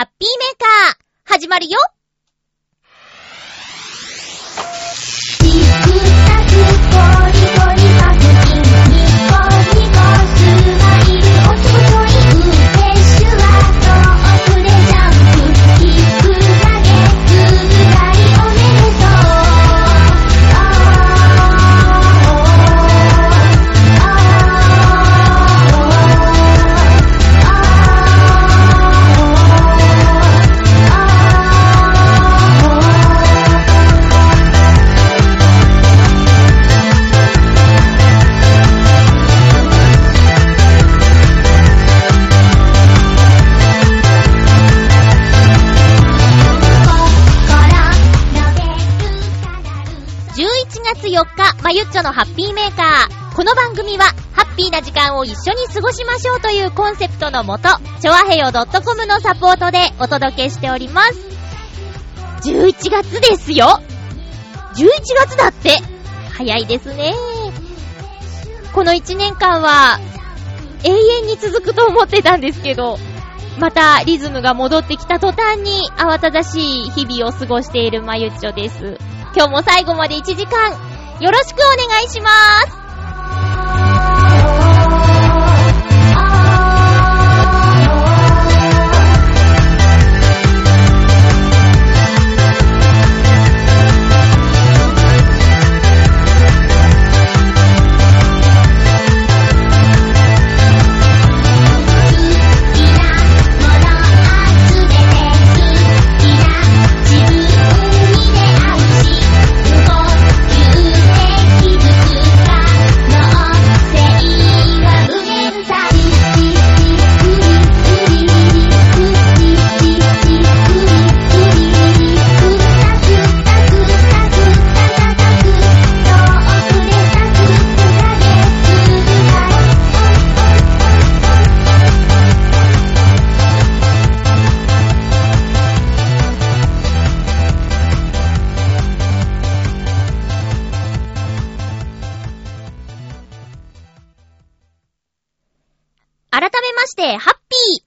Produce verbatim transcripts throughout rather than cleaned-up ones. ハッピーメーカー始まるよ。よっか、まゆっちょのハッピーメーカー。この番組はハッピーな時間を一緒に過ごしましょうというコンセプトのもと、ちょわへよ .com のサポートでお届けしております。じゅういちがつですよ。じゅういちがつだって早いですね。このいちねんかんは永遠に続くと思ってたんですけど、またリズムが戻ってきた途端に慌ただしい日々を過ごしているまゆっちょです。今日も最後までいちじかんよろしくお願いします。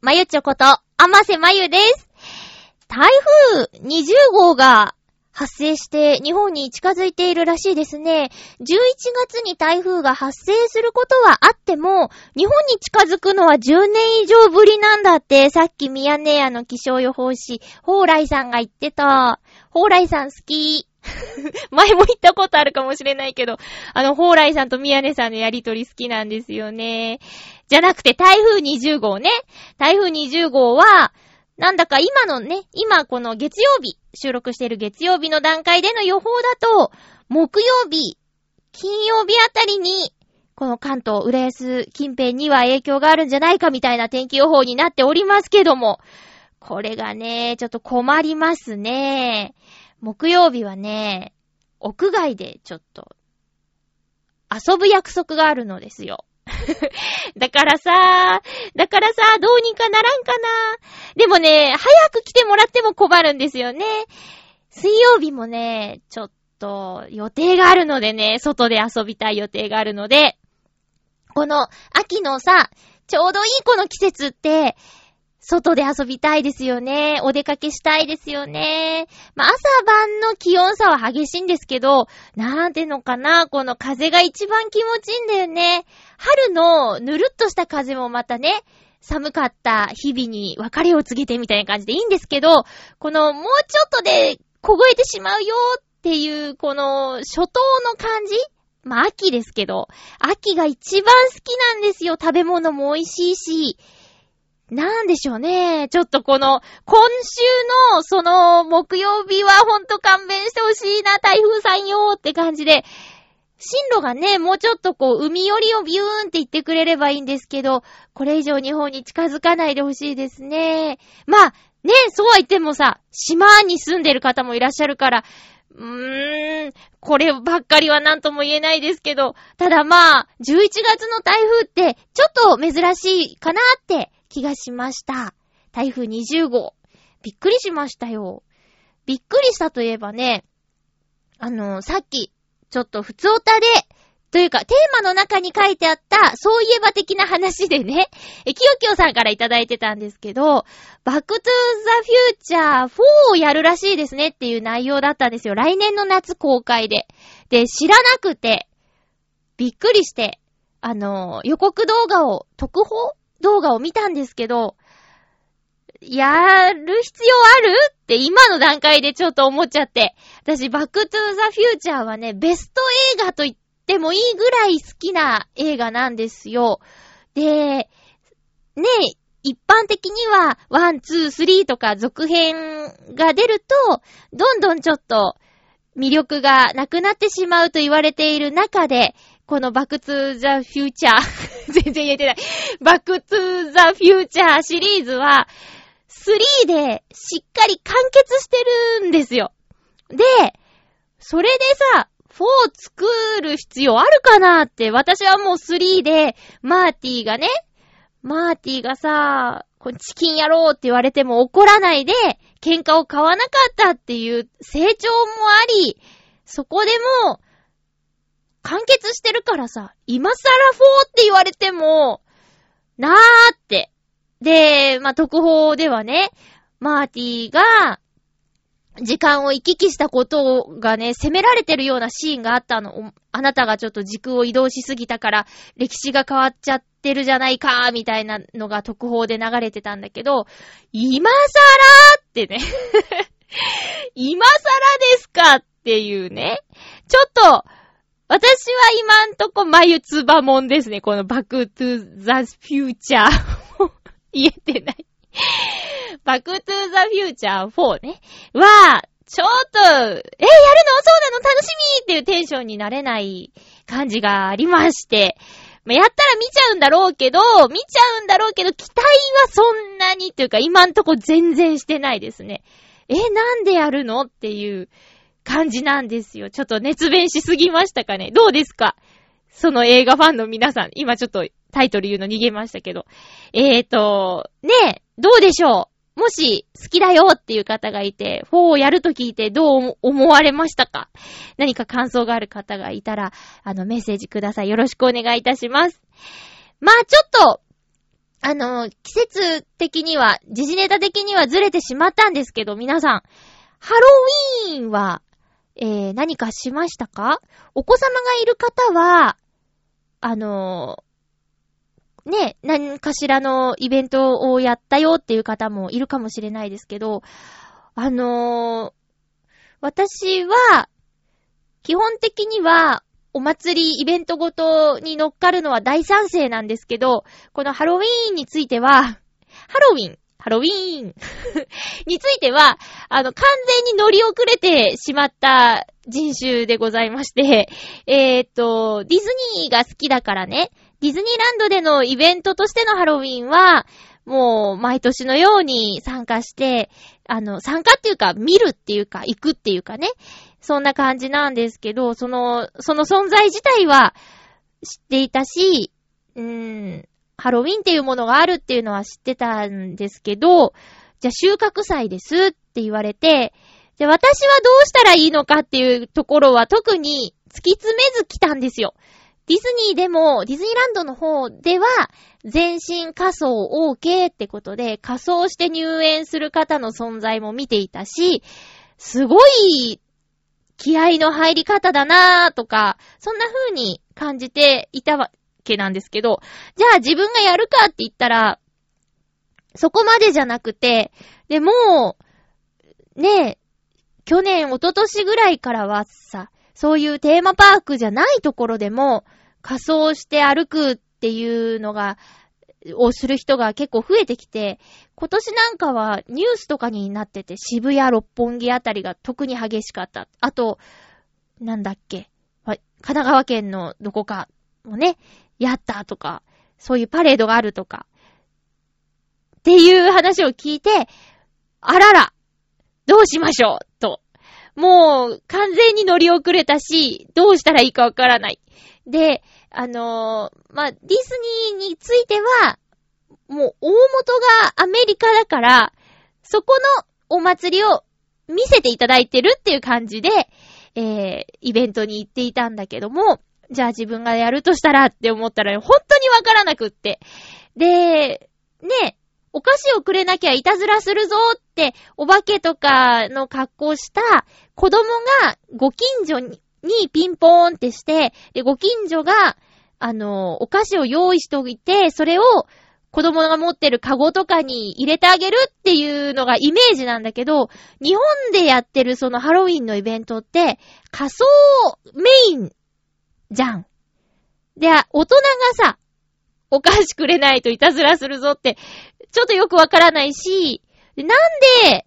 まゆちょこと甘瀬まゆです。台風にじゅうごうが発生して日本に近づいているらしいですね。じゅういちがつに台風が発生することはあっても、日本に近づくのはじゅうねんいじょうぶりなんだって、さっきミヤネ屋の気象予報士蓬莱さんが言ってた。蓬莱さん好き前も言ったことあるかもしれないけど、あの蓬莱さんと宮根さんのやりとり好きなんですよね。じゃなくて台風にじゅう号ね。台風にじゅう号はなんだか今のね、今この月曜日収録している月曜日の段階での予報だと、木曜日金曜日あたりにこの関東浦安近辺には影響があるんじゃないかみたいな天気予報になっておりますけども、これがねちょっと困りますね。木曜日はね、屋外でちょっと遊ぶ約束があるのですよ。だからさ、だからさ、どうにかならんかな。でもね、早く来てもらっても困るんですよね。水曜日もね、ちょっと予定があるのでね、外で遊びたい予定があるので、この秋のさ、ちょうどいいこの季節って、外で遊びたいですよね。お出かけしたいですよね。まあ、朝晩の気温差は激しいんですけど、なんてのかな、この風が一番気持ちいいんだよね。春のぬるっとした風もまたね、寒かった日々に別れを告げてみたいな感じでいいんですけど、このもうちょっとで凍えてしまうよっていうこの初冬の感じ、まあ、秋ですけど、秋が一番好きなんですよ。食べ物も美味しいし、なんでしょうね。ちょっとこの、今週の、その、木曜日はほんと勘弁してほしいな、台風さんよーって感じで、進路がね、もうちょっとこう、海寄りをビューンって言ってくれればいいんですけど、これ以上日本に近づかないでほしいですね。まあ、ね、そうは言ってもさ、島に住んでる方もいらっしゃるから、うーん、こればっかりはなんとも言えないですけど、ただまあ、じゅういちがつの台風って、ちょっと珍しいかなって、気がしました。台風にじゅう号。びっくりしましたよ。びっくりしたといえばね、あの、さっき、ちょっとふつおたで、というか、テーマの中に書いてあった、そういえば的な話でね、え、きよきよさんからいただいてたんですけど、バックトゥーザフューチャーフォーをやるらしいですねっていう内容だったんですよ。来年の夏公開で。で、知らなくて、びっくりして、あの、予告動画を、特報動画を見たんですけど、やる必要あるって今の段階でちょっと思っちゃって。私、バックトゥーザフューチャーはね、ベスト映画と言ってもいいぐらい好きな映画なんですよ。で、ね、一般的には、ワン、ツー、スリーとか続編が出ると、どんどんちょっと魅力がなくなってしまうと言われている中で、このバックトゥーザフューチャー、全然言えてない。バックトゥーザフューチャーシリーズは、スリーでしっかり完結してるんですよ。で、それでさ、フォー作る必要あるかなって、私はもうスリーで、マーティーがね、マーティーがさ、こうチキン野郎って言われても怒らないで、喧嘩を買わなかったっていう成長もあり、そこでも、完結してるからさ、今更フォーって言われても、なーって。で、まあ、特報ではね、マーティーが、時間を行き来したことがね、責められてるようなシーンがあったの。あなたがちょっと時空を移動しすぎたから、歴史が変わっちゃってるじゃないか、みたいなのが特報で流れてたんだけど、今更ってね、今更ですかっていうね、ちょっと、私は今んとこ眉つばもんですね。このバックトゥザフューチャー。言えてない。バックトゥザフューチャーフォーね。は、ちょっと、え、やるのそうなの楽しみっていうテンションになれない感じがありまして。やったら見ちゃうんだろうけど、見ちゃうんだろうけど、期待はそんなにというか今んとこ全然してないですね。え、なんでやるのっていう。感じなんですよ。ちょっと熱弁しすぎましたかね。どうですか？その映画ファンの皆さん、今ちょっとタイトル言うの逃げましたけど。えーと、ねえ、どうでしょう？もし好きだよっていう方がいて、フォーをやると聞いてどう思われましたか？何か感想がある方がいたら、あのメッセージください。よろしくお願いいたします。まあちょっと、あの、季節的には、時事ネタ的にはずれてしまったんですけど、皆さん、ハロウィーンは、えー、何かしましたか？お子様がいる方は、あのー、ね、何かしらのイベントをやったよっていう方もいるかもしれないですけど、あのー、私は、基本的には、お祭り、イベントごとに乗っかるのは大賛成なんですけど、このハロウィーンについては、ハロウィンハロウィーンについては、あの、完全に乗り遅れてしまった人種でございまして、えーっと、ディズニーが好きだからね、ディズニーランドでのイベントとしてのハロウィーンは、もう、毎年のように参加して、あの、参加っていうか、見るっていうか、行くっていうかね、そんな感じなんですけど、その、その存在自体は知っていたし、うーん、ハロウィンっていうものがあるっていうのは知ってたんですけど、じゃあ収穫祭ですって言われて、じゃあ私はどうしたらいいのかっていうところは特に突き詰めず来たんですよ。ディズニーでも、ディズニーランドの方では、全身仮装 OK ってことで、仮装して入園する方の存在も見ていたし、すごい気合の入り方だなーとか、そんな風に感じていたわ。なんですけど、じゃあ自分がやるかって言ったらそこまでじゃなくて、でもねえ、去年一昨年ぐらいからはさ、そういうテーマパークじゃないところでも仮装して歩くっていうのがをする人が結構増えてきて、今年なんかはニュースとかになってて、渋谷六本木あたりが特に激しかった。あとなんだっけ、神奈川県のどこかもねやったとか、そういうパレードがあるとかっていう話を聞いて、あららどうしましょうと、もう完全に乗り遅れたし、どうしたらいいかわからない。で、あのー、まあ、ディズニーについてはもう大元がアメリカだから、そこのお祭りを見せていただいてるっていう感じで、えー、イベントに行っていたんだけども、じゃあ自分がやるとしたらって思ったら本当にわからなくって。で、ね、お菓子をくれなきゃいたずらするぞってお化けとかの格好した子供がご近所にピンポーンってして、で、ご近所があの、お菓子を用意しておいて、それを子供が持ってるカゴとかに入れてあげるっていうのがイメージなんだけど、日本でやってるそのハロウィンのイベントって仮装メインじゃん。で、大人がさ、お菓子くれないといたずらするぞってちょっとよくわからないし、なんで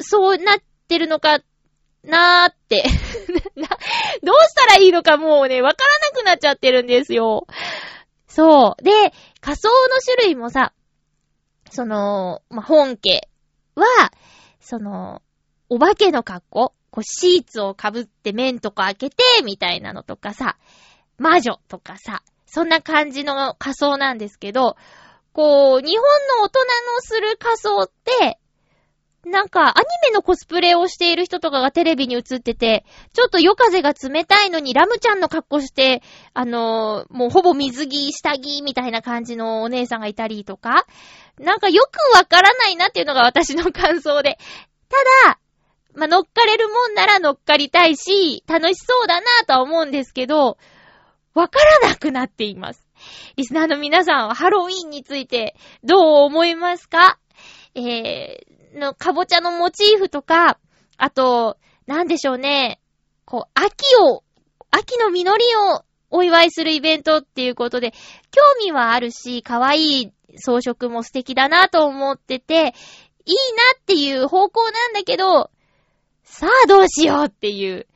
そうなってるのかなーってな、どうしたらいいのかもうねわからなくなっちゃってるんですよ。そうで、仮装の種類もさ、その、まあ、本家は、その、お化けの格好、こうシーツをかぶって面とか開けて、みたいなのとかさ、魔女とかさ、そんな感じの仮装なんですけど、こう、日本の大人のする仮装って、なんかアニメのコスプレをしている人とかがテレビに映ってて、ちょっと夜風が冷たいのにラムちゃんの格好して、あのー、もうほぼ水着、下着みたいな感じのお姉さんがいたりとか、なんかよくわからないなっていうのが私の感想で。ただ、まあ、乗っかれるもんなら乗っかりたいし、楽しそうだなぁとは思うんですけど、わからなくなっています。リスナーの皆さんはハロウィンについてどう思いますか？えー、のかぼちゃのモチーフとか、あとなんでしょうね、こう秋を秋の実りをお祝いするイベントっていうことで興味はあるし、可愛い装飾も素敵だなと思ってていいなっていう方向なんだけど、さあどうしようっていう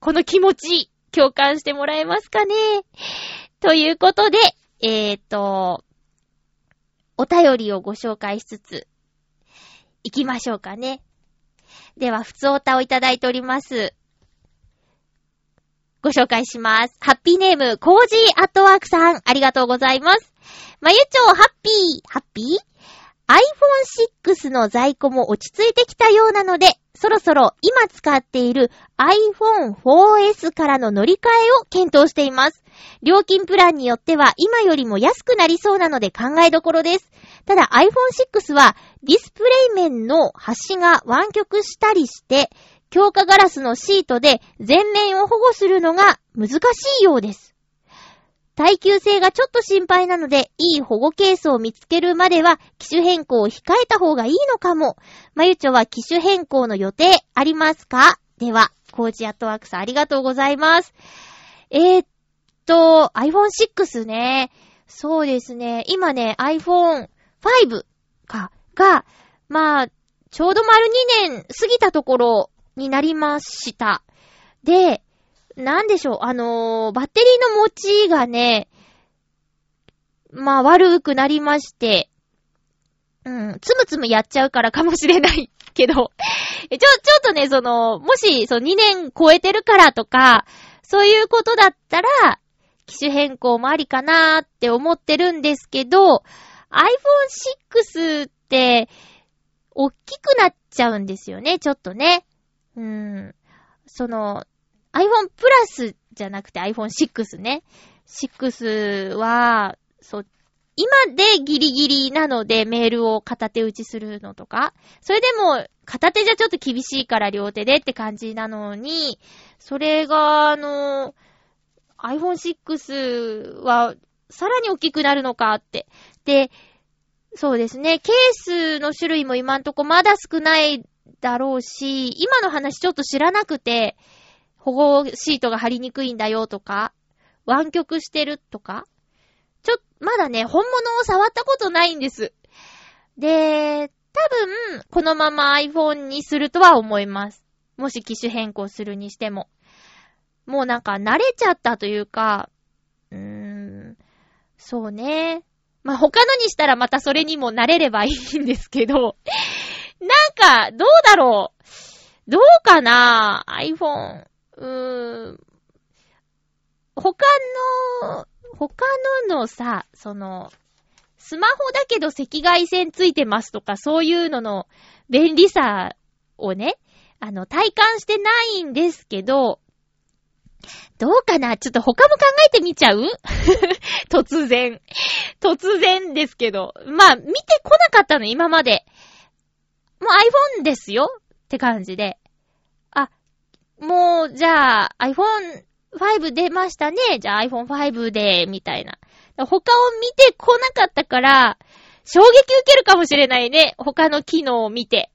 この気持ち、共感してもらえますかね？ということで、えーとお便りをご紹介しつつ行きましょうかね。では、普通おたをいただいております。ご紹介します。ハッピーネーム、コージーアットワークさん、ありがとうございます。まゆちょう、ハッピー、ハッピー？ アイフォンシックス の在庫も落ち着いてきたようなので、そろそろ今使っている アイフォンフォーエス からの乗り換えを検討しています。料金プランによっては今よりも安くなりそうなので考えどころです。ただ アイフォンシックス はディスプレイ面の端が湾曲したりして強化ガラスのシートで全面を保護するのが難しいようです。耐久性がちょっと心配なので、いい保護ケースを見つけるまでは機種変更を控えた方がいいのかも。まゆちょは機種変更の予定ありますか？では、コージアットワークさんありがとうございます。えー、っと、アイフォンシックス ね。そうですね。今ね、アイフォンファイブ か、が、まあ、ちょうど丸にねん過ぎたところになりました。で、なんでしょう、あのー、バッテリーの持ちがね、まあ悪くなりまして、うん、つむつむやっちゃうからかもしれないけど、ちょ、ちょっとね、その、もし、そのにねん超えてるからとか、そういうことだったら、機種変更もありかなーって思ってるんですけど、アイフォンシックス って、大きくなっちゃうんですよね、ちょっとね。うん、その、iPhone プラスじゃなくて アイフォンシックス ね。シックスは、そう、今でギリギリなのでメールを片手打ちするのとか、それでも片手じゃちょっと厳しいから両手でって感じなのに、それが、あの、アイフォンシックス はさらに大きくなるのかって。で、そうですね、ケースの種類も今んとこまだ少ないだろうし、今の話ちょっと知らなくて、保護シートが貼りにくいんだよとか、湾曲してるとか、ちょ、まだね、本物を触ったことないんです。で、多分、このまま iPhone にするとは思います。もし機種変更するにしても。もうなんか慣れちゃったというか、うーん、そうね。まあ、他のにしたらまたそれにも慣れればいいんですけど、なんか、どうだろう。どうかな ?iPhone。うーん、他の、他ののさ、その、スマホだけど赤外線ついてますとかそういうのの便利さをね、あの、体感してないんですけど、どうかな、ちょっと他も考えてみちゃう突然。突然ですけど。まあ、見てこなかったの、今まで。もう iPhone ですよって感じで。あ、もう、じゃあ、アイフォンファイブ 出ましたね。じゃあ アイフォンファイブ で、みたいな。他を見てこなかったから、衝撃受けるかもしれないね。他の機能を見て。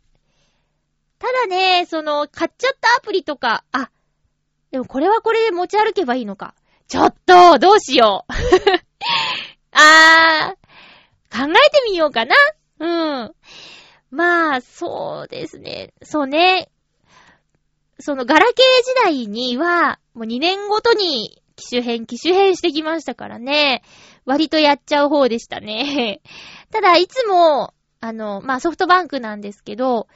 ただね、その、買っちゃったアプリとか、あ、でもこれはこれで持ち歩けばいいのか。ちょっと、どうしよう。あー、考えてみようかな。うん。まあ、そうですね。そうね。その、ガラケー時代には、もうにねんごとに機種変、機種変してきましたからね。割とやっちゃう方でしたね。ただ、いつも、あの、まあ、ソフトバンクなんですけど、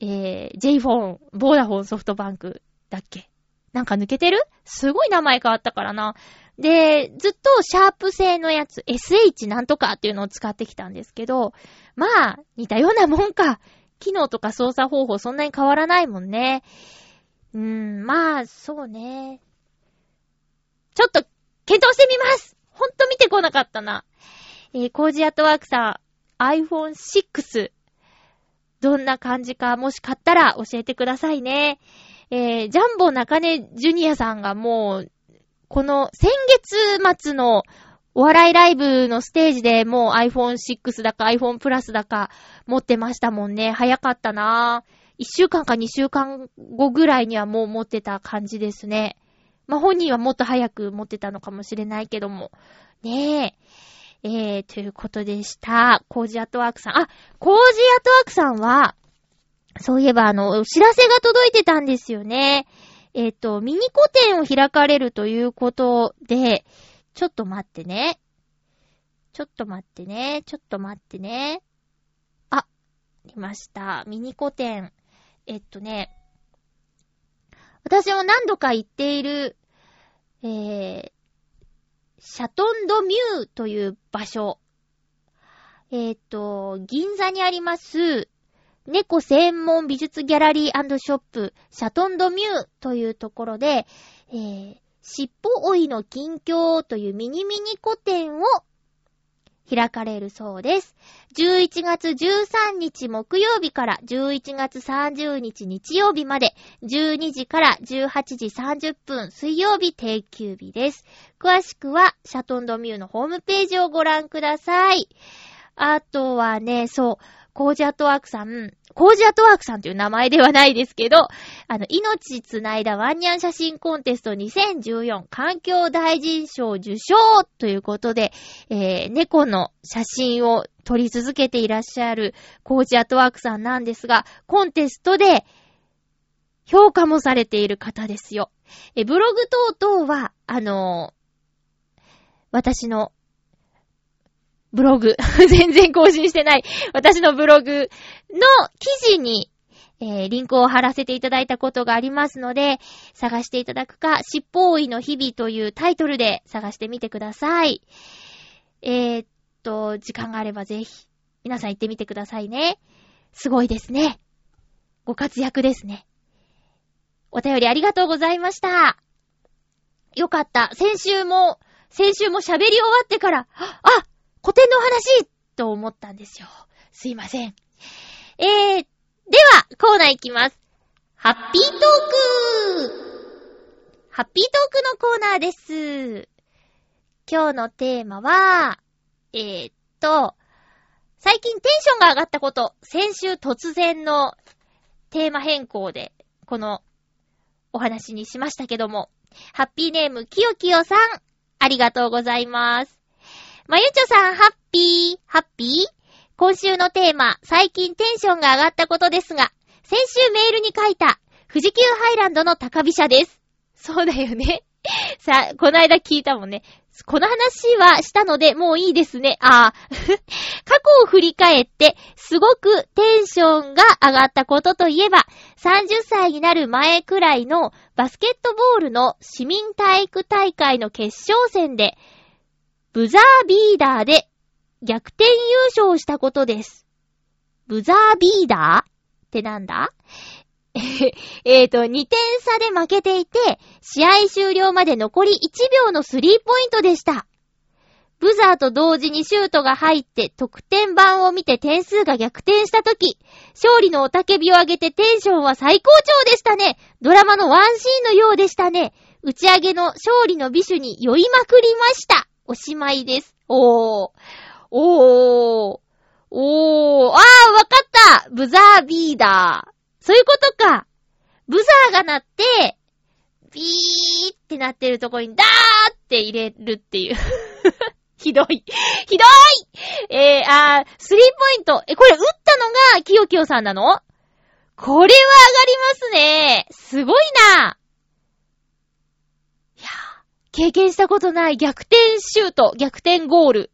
えー、J フォン、ボーダフォンソフトバンクだっけ？なんか抜けてる？すごい名前変わったからな。で、ずっとシャープ製のやつ、エスエイチ なんとかっていうのを使ってきたんですけど、まあ、似たようなもんか。機能とか操作方法そんなに変わらないもんね。うーん、まあ、そうね。ちょっと、検討してみます。ほんと見てこなかったな。えー、コージアットワークさん、アイフォンシックス。どんな感じか、もし買ったら教えてくださいね。えー、ジャンボ中根ジュニアさんがもう、この先月末のお笑いライブのステージでもう アイフォンシックス だか iPhone プラスだか持ってましたもんね。早かったなぁ。いっしゅうかんかにしゅうかんごぐらいにはもう持ってた感じですね。まあ、本人はもっと早く持ってたのかもしれないけども。ねえ。えー、ということでした。コージアットワークさん。あ、コージアットワークさんは、そういえば、あの、お知らせが届いてたんですよね。えっと、ミニ個展を開かれるということで、ちょっと待ってね。ちょっと待ってね。ちょっと待ってね。あ、ありました。ミニ個展。えっとね、私も何度か行っている、えー、シャトンドミューという場所。えっと、銀座にあります、猫専門美術ギャラリー&ショップシャトンドミューというところで、えー、しっぽ追いの近況というミニミニ個展を開かれるそうです。じゅういちがつじゅうさんにち木曜日からじゅういちがつさんじゅうにち日曜日までじゅうにじからじゅうはちじさんじゅっぷん水曜日定休日です。詳しくはシャトンドミューのホームページをご覧ください。あとはね、そう、コージアットワークさん、コージアットワークさんという名前ではないですけど、あの、命つないだワンニャン写真コンテストにせんじゅうよん環境大臣賞受賞ということで、えー、猫の写真を撮り続けていらっしゃるコージアットワークさんなんですが、コンテストで評価もされている方ですよ。え、ブログ等々は、あのー、私のブログ全然更新してない私のブログの記事に、えー、リンクを貼らせていただいたことがありますので、探していただくか、しっぽ追いの日々というタイトルで探してみてください。えー、っと時間があればぜひ皆さん行ってみてくださいね。すごいですね。ご活躍ですね。お便りありがとうございました。よかった。先週も先週も喋り終わってから、あっ、古典のお話と思ったんですよ。すいません。えー、ではコーナーいきます。ハッピートークハッピートークのコーナーです。今日のテーマは、えーっと、最近テンションが上がったこと、先週突然のテーマ変更で、このお話にしましたけども、ハッピーネームきよきよさん、ありがとうございます。まゆちょさん、ハッピー、ハッピー。今週のテーマ、最近テンションが上がったことですが、先週メールに書いた、富士急ハイランドの高飛車です。そうだよね。さあ、この間聞いたもんね。この話はしたので、もういいですね。ああ。過去を振り返って、すごくテンションが上がったことといえば、さんじゅっさいになる前くらいのバスケットボールの市民体育大会の決勝戦で、ブザービーダーで逆転優勝したことです。ブザービーダーってなんだえっと、にてん差で負けていて、試合終了まで残りいちびょうのスリーポイントでした。ブザーと同時にシュートが入って得点板を見て点数が逆転したとき、勝利の雄たけびを上げてテンションは最高潮でしたね。ドラマのワンシーンのようでしたね。打ち上げの勝利の美酒に酔いまくりました。おしまいです。おー。おー。おー。あー、わかった。ブザービーダー。そういうことか。ブザーが鳴って、ビーって鳴ってるとこにダーって入れるっていう。ひどい。ひどいえー、あー、スリーポイント。え、これ打ったのが、きよきよさんなの？これは上がりますね。すごいな。いやー、経験したことない逆転シュート、逆転ゴール。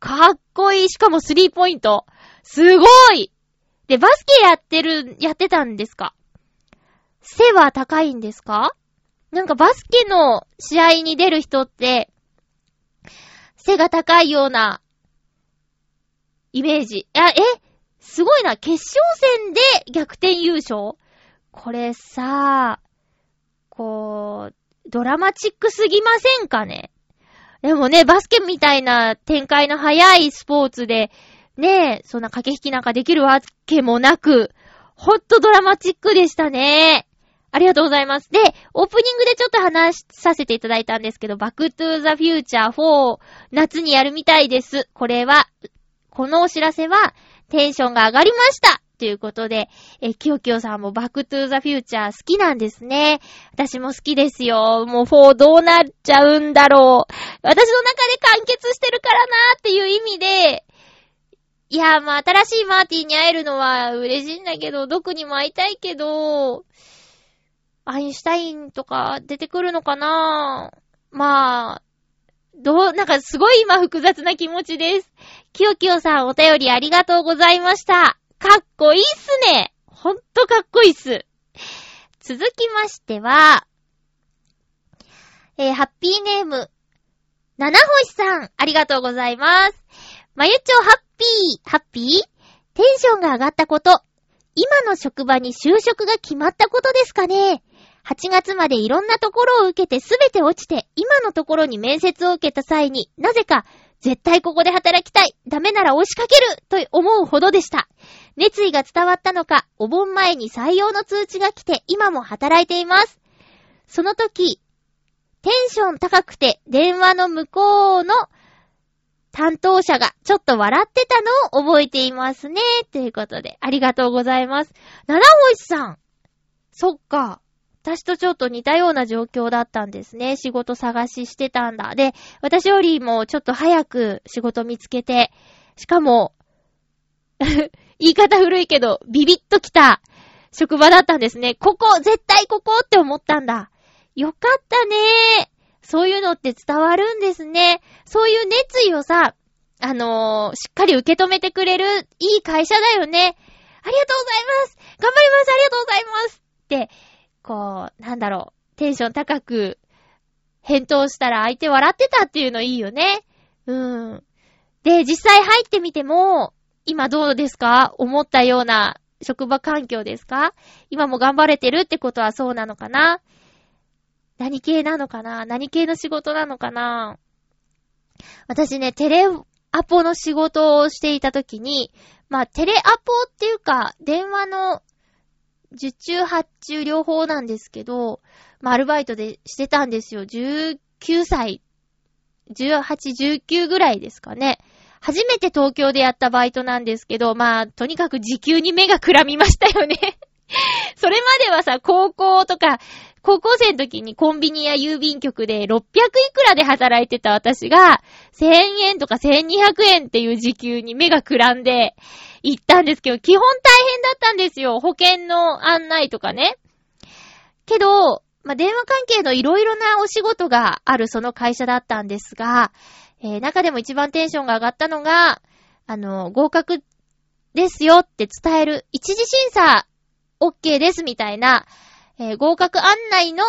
かっこいい。しかもスリーポイント。すごい。で、バスケやってる、やってたんですか？背は高いんですか？なんかバスケの試合に出る人って、背が高いようなイメージ。あ、え、すごいな。決勝戦で逆転優勝？これさ、こう、ドラマチックすぎませんかね。でもね、バスケみたいな展開の早いスポーツで、ねえ、そんな駆け引きなんかできるわけもなく、ほんとドラマチックでしたね。ありがとうございます。で、オープニングでちょっと話しさせていただいたんですけど、バックトゥーザフューチャーフォー、夏にやるみたいです。これは、このお知らせは、テンションが上がりましたということで、え、きよきよさんもバックトゥーザフューチャー好きなんですね。私も好きですよ。もうフォーどうなっちゃうんだろう。私の中で完結してるからなーっていう意味で、いやーまあ新しいマーティーに会えるのは嬉しいんだけど、毒にも会いたいけど、アインシュタインとか出てくるのかな。まあどうなんかすごい今複雑な気持ちです。きよきよさんお便りありがとうございました。かっこいいっすね。ほんとかっこいいっす。続きましては、えー、ハッピーネーム七星さんありがとうございます。まゆちょハッピーハッピーテンションが上がったこと。今の職場に就職が決まったことですかね。はちがつまでいろんなところを受けてすべて落ちて、今のところに面接を受けた際になぜか絶対ここで働きたい、ダメなら押しかけると思うほどでした。熱意が伝わったのか、お盆前に採用の通知が来て今も働いています。その時テンション高くて電話の向こうの担当者がちょっと笑ってたのを覚えていますね。ということでありがとうございます。七星さん、そっか、私とちょっと似たような状況だったんですね。仕事探ししてたんだ。で、私よりもちょっと早く仕事見つけて、しかも言い方古いけどビビッときた職場だったんですね。ここ絶対ここって思ったんだ。よかったね。そういうのって伝わるんですね。そういう熱意をさ、あのー、しっかり受け止めてくれるいい会社だよね。ありがとうございます。頑張ります。ありがとうございます。って、こう、なんだろう、テンション高く返答したら相手笑ってたっていうのいいよね。うん。で、実際入ってみても、今どうですか？思ったような職場環境ですか？今も頑張れてるってことはそうなのかな？何系なのかな？何系の仕事なのかな？私ね、テレアポの仕事をしていたときに、まあ、テレアポっていうか、電話の受注発注両方なんですけど、まあ、アルバイトでしてたんですよ。じゅうきゅうさい、じゅうはち、じゅうきゅうぐらいですかね。初めて東京でやったバイトなんですけど、まあ、とにかく時給に目がくらみましたよね。それまではさ、高校とか、高校生の時にコンビニや郵便局でろっぴゃくいくらで働いてた私が、せんえんとかせんにひゃくえんっていう時給に目がくらんで行ったんですけど、基本大変だったんですよ。保険の案内とかね。けど、まあ、電話関係のいろいろなお仕事があるその会社だったんですが、えー、中でも一番テンションが上がったのが、あの、合格ですよって伝える、一次審査 OK ですみたいな、えー、合格案内の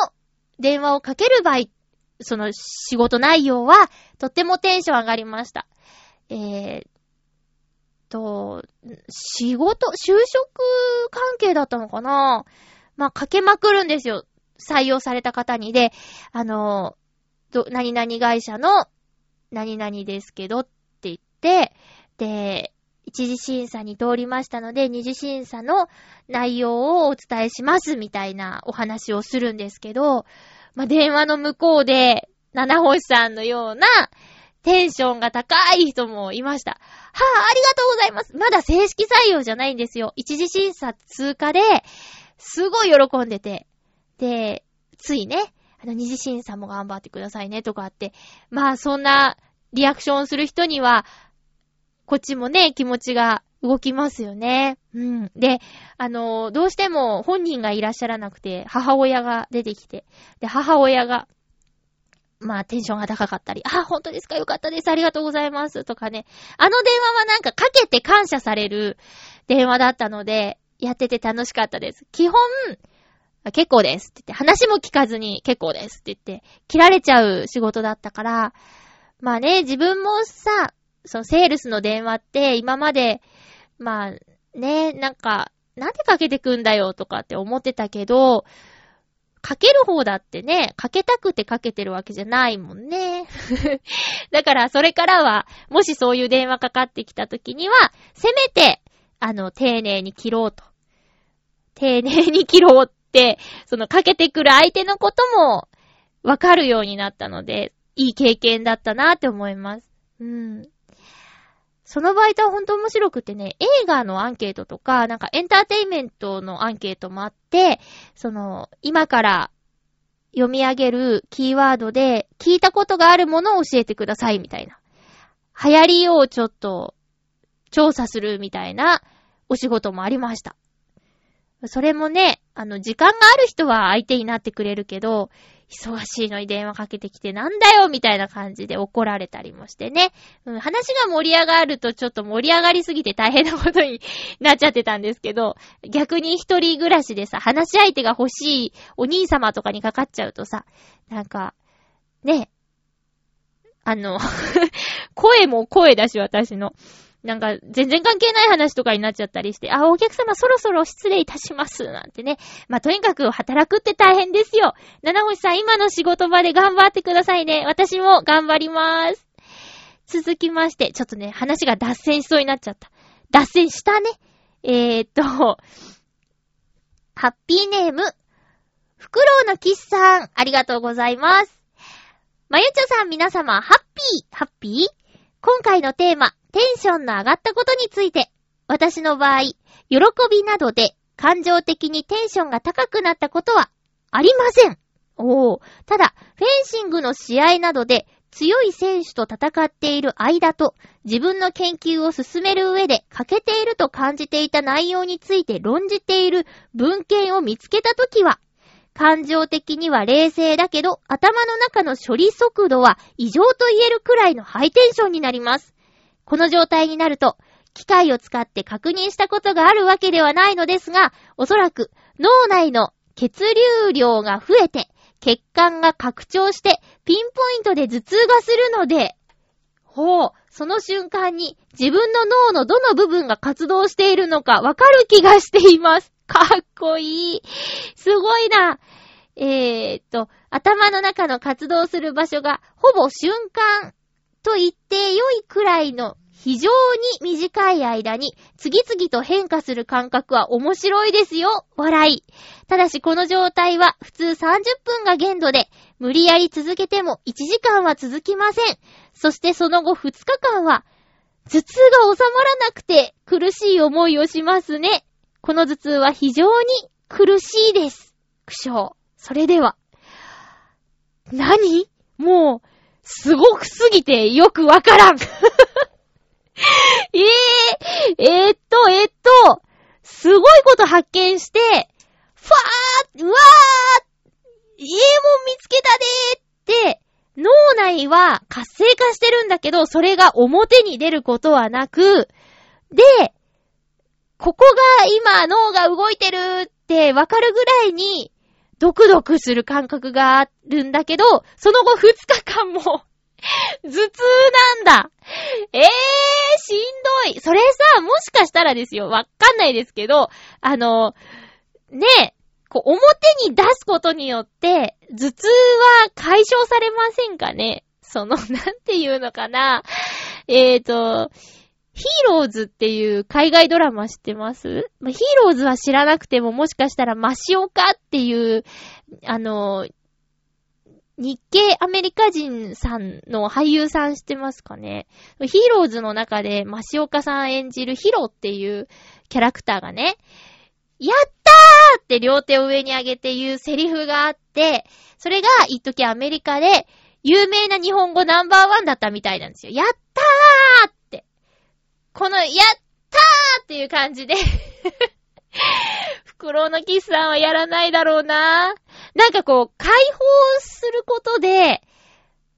電話をかける場合、その仕事内容はとってもテンション上がりました。えー、と仕事就職関係だったのかな。まあ、かけまくるんですよ。採用された方に。で、あの、ど、何々会社の何々ですけどって言って、で、一次審査に通りましたので、二次審査の内容をお伝えしますみたいなお話をするんですけど、まあ、電話の向こうで、七星さんのようなテンションが高い人もいました。はあ、ありがとうございます。まだ正式採用じゃないんですよ。一次審査通過で、すごい喜んでて。で、ついね、あの二次審査も頑張ってくださいねとかあって、まあそんなリアクションする人には、こっちもね、気持ちが動きますよね。うん。で、あの、どうしても本人がいらっしゃらなくて、母親が出てきて、で、母親が、まあテンションが高かったり、あ、本当ですか、よかったです、ありがとうございますとかね、あの電話はなんかかけて感謝される電話だったので、やってて楽しかったです。基本、結構ですって言って、話も聞かずに結構ですって言って、切られちゃう仕事だったから、まあね、自分もさ、そのセールスの電話って今まで、まあね、なんか、なんでかけてくんだよとかって思ってたけど、かける方だってね、かけたくてかけてるわけじゃないもんね。だからそれからは、もしそういう電話かかってきた時には、せめて、あの、丁寧に切ろうと。丁寧に切ろうって、そのかけてくる相手のこともわかるようになったので、いい経験だったなって思います。うん。そのバイトは本当面白くてね、映画のアンケートとか、なんかエンターテインメントのアンケートもあって、その、今から読み上げるキーワードで聞いたことがあるものを教えてくださいみたいな。流行りをちょっと調査するみたいなお仕事もありました。それもね、あの、時間がある人は相手になってくれるけど、忙しいのに電話かけてきてなんだよみたいな感じで怒られたりもしてね、うん、話が盛り上がるとちょっと盛り上がりすぎて大変なことになっちゃってたんですけど、逆に一人暮らしでさ、話し相手が欲しいお兄様とかにかかっちゃうとさ、なんかね、あの声も声だし、私のなんか全然関係ない話とかになっちゃったりして、あ、お客様そろそろ失礼いたしますなんてね。まあ、とにかく働くって大変ですよ。七星さん、今の仕事場で頑張ってくださいね。私も頑張ります。続きまして、ちょっとね、話が脱線しそうになっちゃった。脱線したね。えーっとハッピーネームフクロウのキスさん、ありがとうございます。まゆちょさん、皆様、ハッピーハッピー。今回のテーマ、テンションの上がったことについて。私の場合、喜びなどで感情的にテンションが高くなったことはありません。おー。ただ、フェンシングの試合などで強い選手と戦っている間と、自分の研究を進める上で欠けていると感じていた内容について論じている文献を見つけたときは、感情的には冷静だけど、頭の中の処理速度は異常と言えるくらいのハイテンションになります。この状態になると、機械を使って確認したことがあるわけではないのですが、おそらく脳内の血流量が増えて、血管が拡張してピンポイントで頭痛がするので、ほう、その瞬間に自分の脳のどの部分が活動しているのかわかる気がしています。かっこいい。すごいな。えーっと、頭の中の活動する場所がほぼ瞬間と言って良いくらいの非常に短い間に次々と変化する感覚は面白いですよ。笑い。ただしこの状態は普通さんじゅっぷんが限度で、無理やり続けてもいちじかんは続きません。そしてその後ふつかかんは頭痛が収まらなくて苦しい思いをしますね。この頭痛は非常に苦しいです。苦笑。それでは。何？もうすごくすぎてよくわからん。えー、えー、っと、えー、っと、すごいこと発見して、ファー、うわー、いいもん見つけたねーって、脳内は活性化してるんだけど、それが表に出ることはなく、で、ここが今脳が動いてるってわかるぐらいに、ドクドクする感覚があるんだけど、その後ふつかかんも頭痛なんだ。えー、しんどい。それさ、もしかしたらですよ、わかんないですけど、あのね、こう表に出すことによって頭痛は解消されませんかね。そのなんていうのかな、えーとヒーローズっていう海外ドラマ知ってます？まあ、ヒーローズは知らなくてももしかしたらマシオカっていうあの日系アメリカ人さんの俳優さん知ってますかね。ヒーローズの中でマシオカさん演じるヒロっていうキャラクターがね、やったーって両手を上に上げて言うセリフがあって、それが一時アメリカで有名な日本語ナンバーワンだったみたいなんですよ。やったーって、このやったーっていう感じでフクロウのキスさんはやらないだろうな。なんかこう解放することで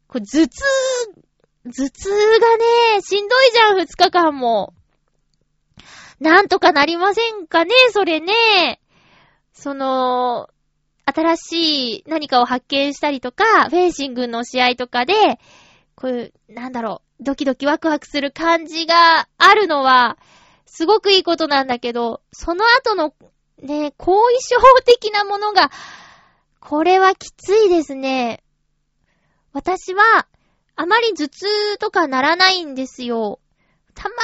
こう頭痛頭痛がねしんどいじゃん、二日間もなんとかなりませんかね。それね、その新しい何かを発見したりとか、フェンシングの試合とかでこういうなんだろうドキドキワクワクする感じがあるのはすごくいいことなんだけど、その後のね後遺症的なものがこれはきついですね。私はあまり頭痛とかならないんですよ。たま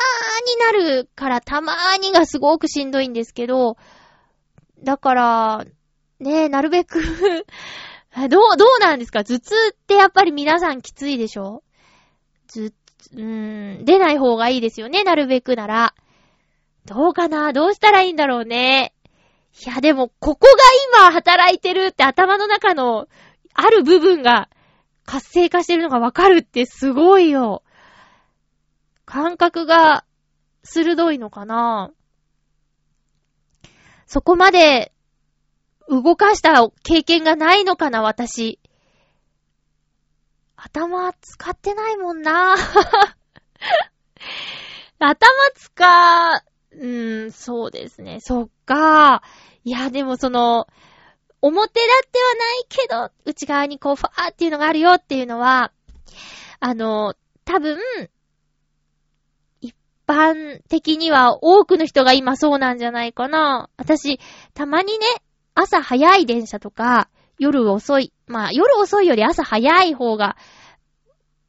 ーになるからたまーにがすごくしんどいんですけど、だからねえなるべくどうどうなんですか。頭痛ってやっぱり皆さんきついでしょ。ずうーん出ない方がいいですよね、なるべくなら。どうかな、どうしたらいいんだろうね。いやでもここが今働いてるって頭の中のある部分が活性化してるのがわかるってすごいよ。感覚が鋭いのかな。そこまで動かした経験がないのかな私。頭使ってないもんな頭使うーん、そうですね。そっか。いや、でもその、表立ってはないけど、内側にこう、ファーっていうのがあるよっていうのは、あの、多分、一般的には多くの人が今そうなんじゃないかな。私、たまにね、朝早い電車とか、夜遅い。まあ、夜遅いより朝早い方が、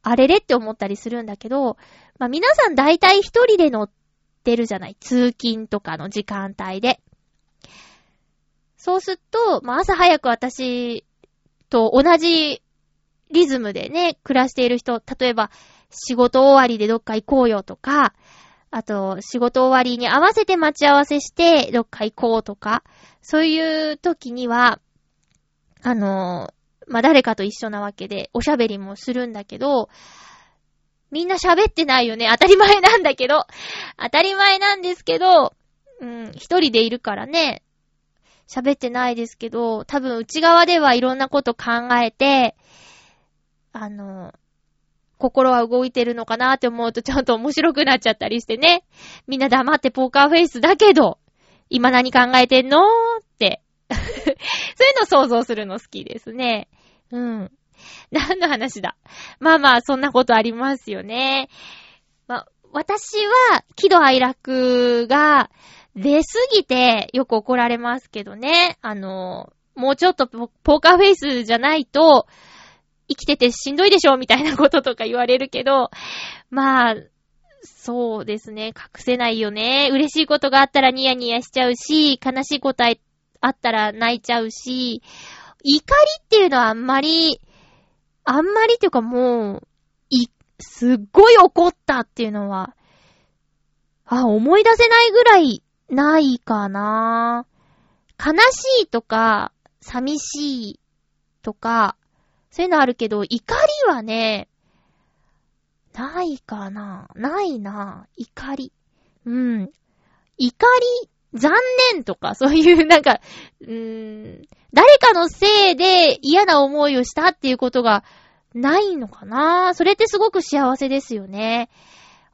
あれれって思ったりするんだけど、まあ皆さん大体一人で乗ってるじゃない。通勤とかの時間帯で。そうすると、まあ朝早く私と同じリズムでね、暮らしている人、例えば仕事終わりでどっか行こうよとか、あと仕事終わりに合わせて待ち合わせしてどっか行こうとか、そういう時には、あの、まあ、誰かと一緒なわけで、おしゃべりもするんだけど、みんな喋ってないよね。当たり前なんだけど。当たり前なんですけど、うん、一人でいるからね、喋ってないですけど、多分内側ではいろんなこと考えて、あの、心は動いてるのかなって思うとちょっと面白くなっちゃったりしてね。みんな黙ってポーカーフェイスだけど、今何考えてんのって。そういうの想像するの好きですね。うん。何の話だ。まあまあ、そんなことありますよね。まあ、私は、喜怒哀楽が出すぎてよく怒られますけどね。あの、もうちょっとポーカーフェイスじゃないと、生きててしんどいでしょみたいなこととか言われるけど、まあ、そうですね。隠せないよね。嬉しいことがあったらニヤニヤしちゃうし、悲しいことあったら泣いちゃうし、怒りっていうのはあんまり、あんまりっていうかもう、い、すっごい怒ったっていうのは、あ、思い出せないぐらいないかな。悲しいとか、寂しいとか、そういうのあるけど、怒りはね、ないかな。ないな。怒り。うん。怒り。残念とか、そういうなんか、うーん、誰かのせいで嫌な思いをしたっていうことがないのかな。それってすごく幸せですよね。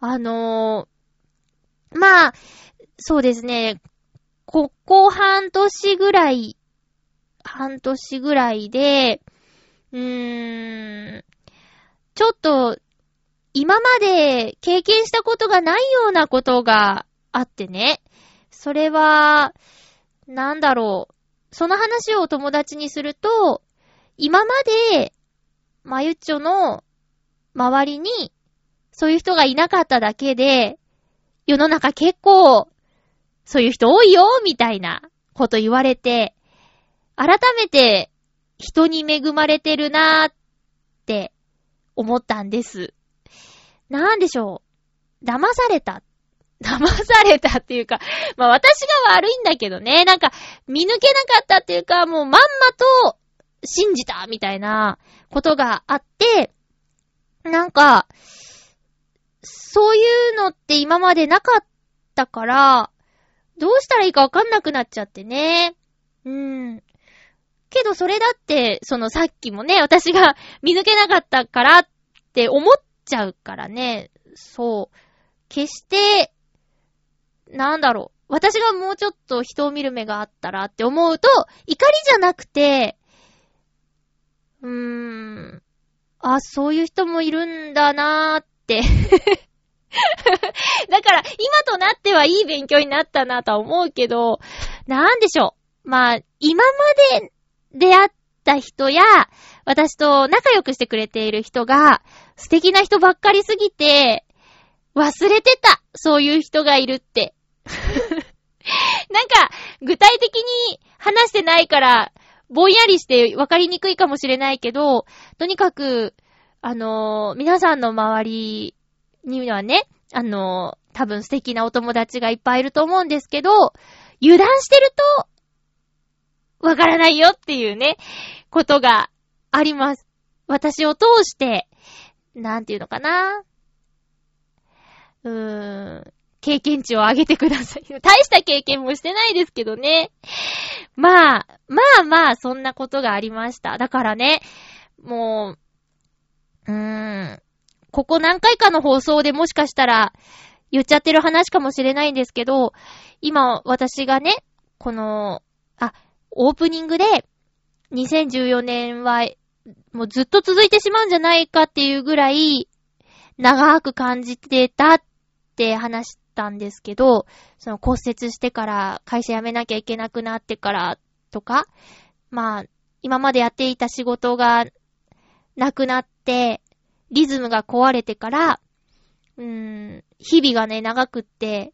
あのー、まあ、そうですね。ここ半年ぐらい、半年ぐらいで、うーん、ちょっと今まで経験したことがないようなことがあってね。それは、なんだろう。その話をお友達にすると、今までまゆっちょの周りにそういう人がいなかっただけで、世の中結構そういう人多いよみたいなこと言われて、改めて人に恵まれてるなーって思ったんです。なんでしょう、騙された騙されたっていうか、まあ私が悪いんだけどね、なんか見抜けなかったっていうか、もうまんまと信じたみたいなことがあって、なんかそういうのって今までなかったから、どうしたらいいかわかんなくなっちゃってね。うん。けどそれだって、そのさっきもね、私が見抜けなかったからって思っちゃうからね。そう。決して、なんだろう。私がもうちょっと人を見る目があったらって思うと、怒りじゃなくて、うーん。あ、そういう人もいるんだなーって。だから今となってはいい勉強になったなとは思うけど、なんでしょう、まあ今まで出会った人や私と仲良くしてくれている人が素敵な人ばっかりすぎて忘れてた、そういう人がいるってなんか具体的に話してないからぼんやりして分かりにくいかもしれないけど、とにかくあのー、皆さんの周りにはね、あのー、多分素敵なお友達がいっぱいいると思うんですけど、油断してるとわからないよっていうね、ことがあります。私を通して、なんていうのかな、うーん、経験値を上げてください。大した経験もしてないですけどね。まあ、まあまあ、そんなことがありました。だからね、もう、うーん、ここ何回かの放送でもしかしたら言っちゃってる話かもしれないんですけど、今私がね、この、あ、オープニングでにせんじゅうよねんはもうずっと続いてしまうんじゃないかっていうぐらい長く感じてたって話したんですけど、その骨折してから会社辞めなきゃいけなくなってからとか、まあ今までやっていた仕事がなくなって、リズムが壊れてから、うーん、日々がね、長くって、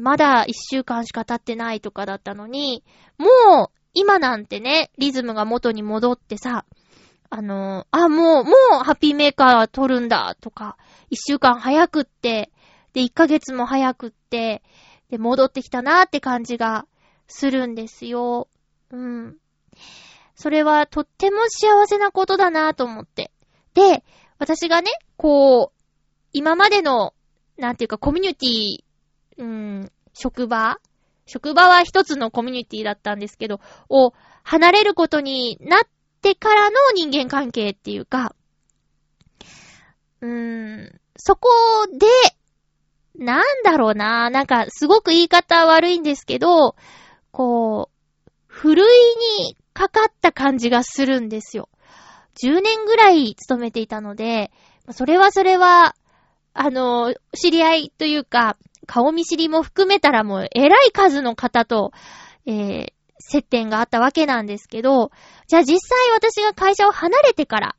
まだ一週間しか経ってないとかだったのに、もう、今なんてね、リズムが元に戻ってさ、あの、あ、もう、もうハッピーメーカー撮るんだとか、一週間早くって、で、一ヶ月も早くって、で、戻ってきたなーって感じがするんですよ。うん。それはとっても幸せなことだなーと思って。で、私がね、こう、今までの、なんていうか、コミュニティ、うん、職場職場は一つのコミュニティだったんですけど、を離れることになってからの人間関係っていうか、うーん、そこで、なんだろうな、なんか、すごく言い方悪いんですけど、こう、ふるいにかかった感じがするんですよ。じゅうねんぐらい勤めていたので、それはそれは、あの、知り合いというか、顔見知りも含めたらもう、えらい数の方と、えー、接点があったわけなんですけど、じゃあ実際私が会社を離れてから、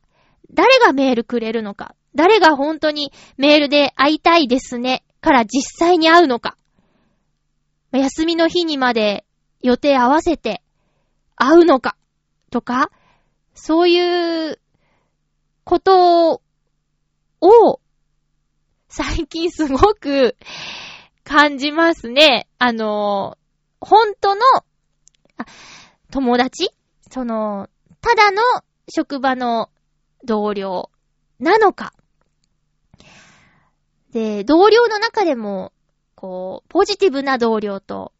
誰がメールくれるのか、誰が本当にメールで会いたいですね、から実際に会うのか、休みの日にまで予定合わせて会うのか、とか、そういうことを最近すごく感じますね。あの、本当の、あ、友達？その、ただの職場の同僚なのか。で、同僚の中でも、こう、ポジティブな同僚と、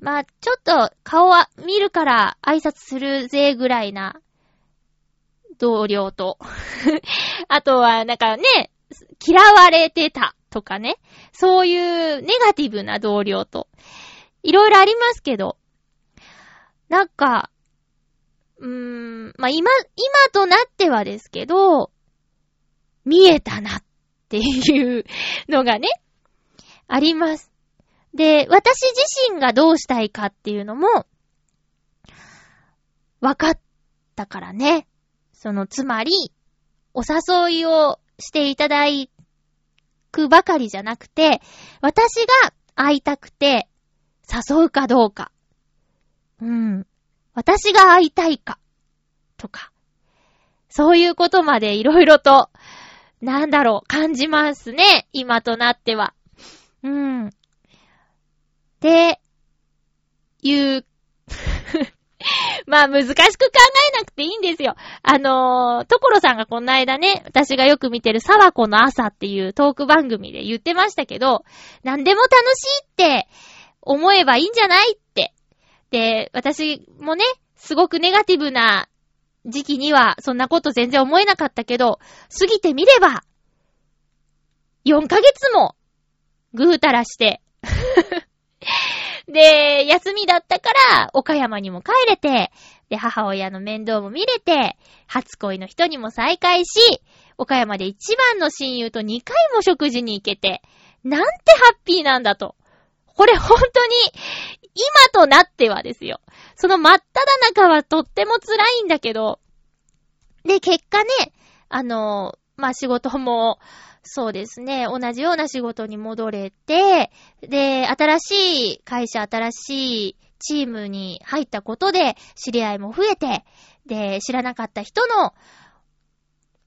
まあ、ちょっと顔は見るから挨拶するぜぐらいな同僚と。あとはなんかね、嫌われてたとかね、そういうネガティブな同僚と、いろいろありますけど、なんか、うーん、まあ今、今となってはですけど、見えたなっていうのがね、あります。で、私自身がどうしたいかっていうのも、分かったからね。そのつまりお誘いをしていただくばかりじゃなくて、私が会いたくて誘うかどうか、うん、私が会いたいかとか、そういうことまでいろいろと、なんだろう、感じますね、今となっては。うん。っていうまあ難しく考えなくていいんですよ。あのー、所さんがこの間ね、私がよく見てる沢子の朝っていうトーク番組で言ってましたけど、何でも楽しいって思えばいいんじゃないって。で、私もね、すごくネガティブな時期にはそんなこと全然思えなかったけど、過ぎてみれば、よんかげつもぐうたらしてで、休みだったから岡山にも帰れて、で、母親の面倒も見れて、初恋の人にも再会し、岡山で一番の親友と二回も食事に行けて、なんてハッピーなんだと。これ本当に今となってはですよ。その真っ只中はとっても辛いんだけど、で、結果ね、あの、まあ、仕事も、そうですね、同じような仕事に戻れて、で、新しい会社、新しいチームに入ったことで知り合いも増えて、で、知らなかった人の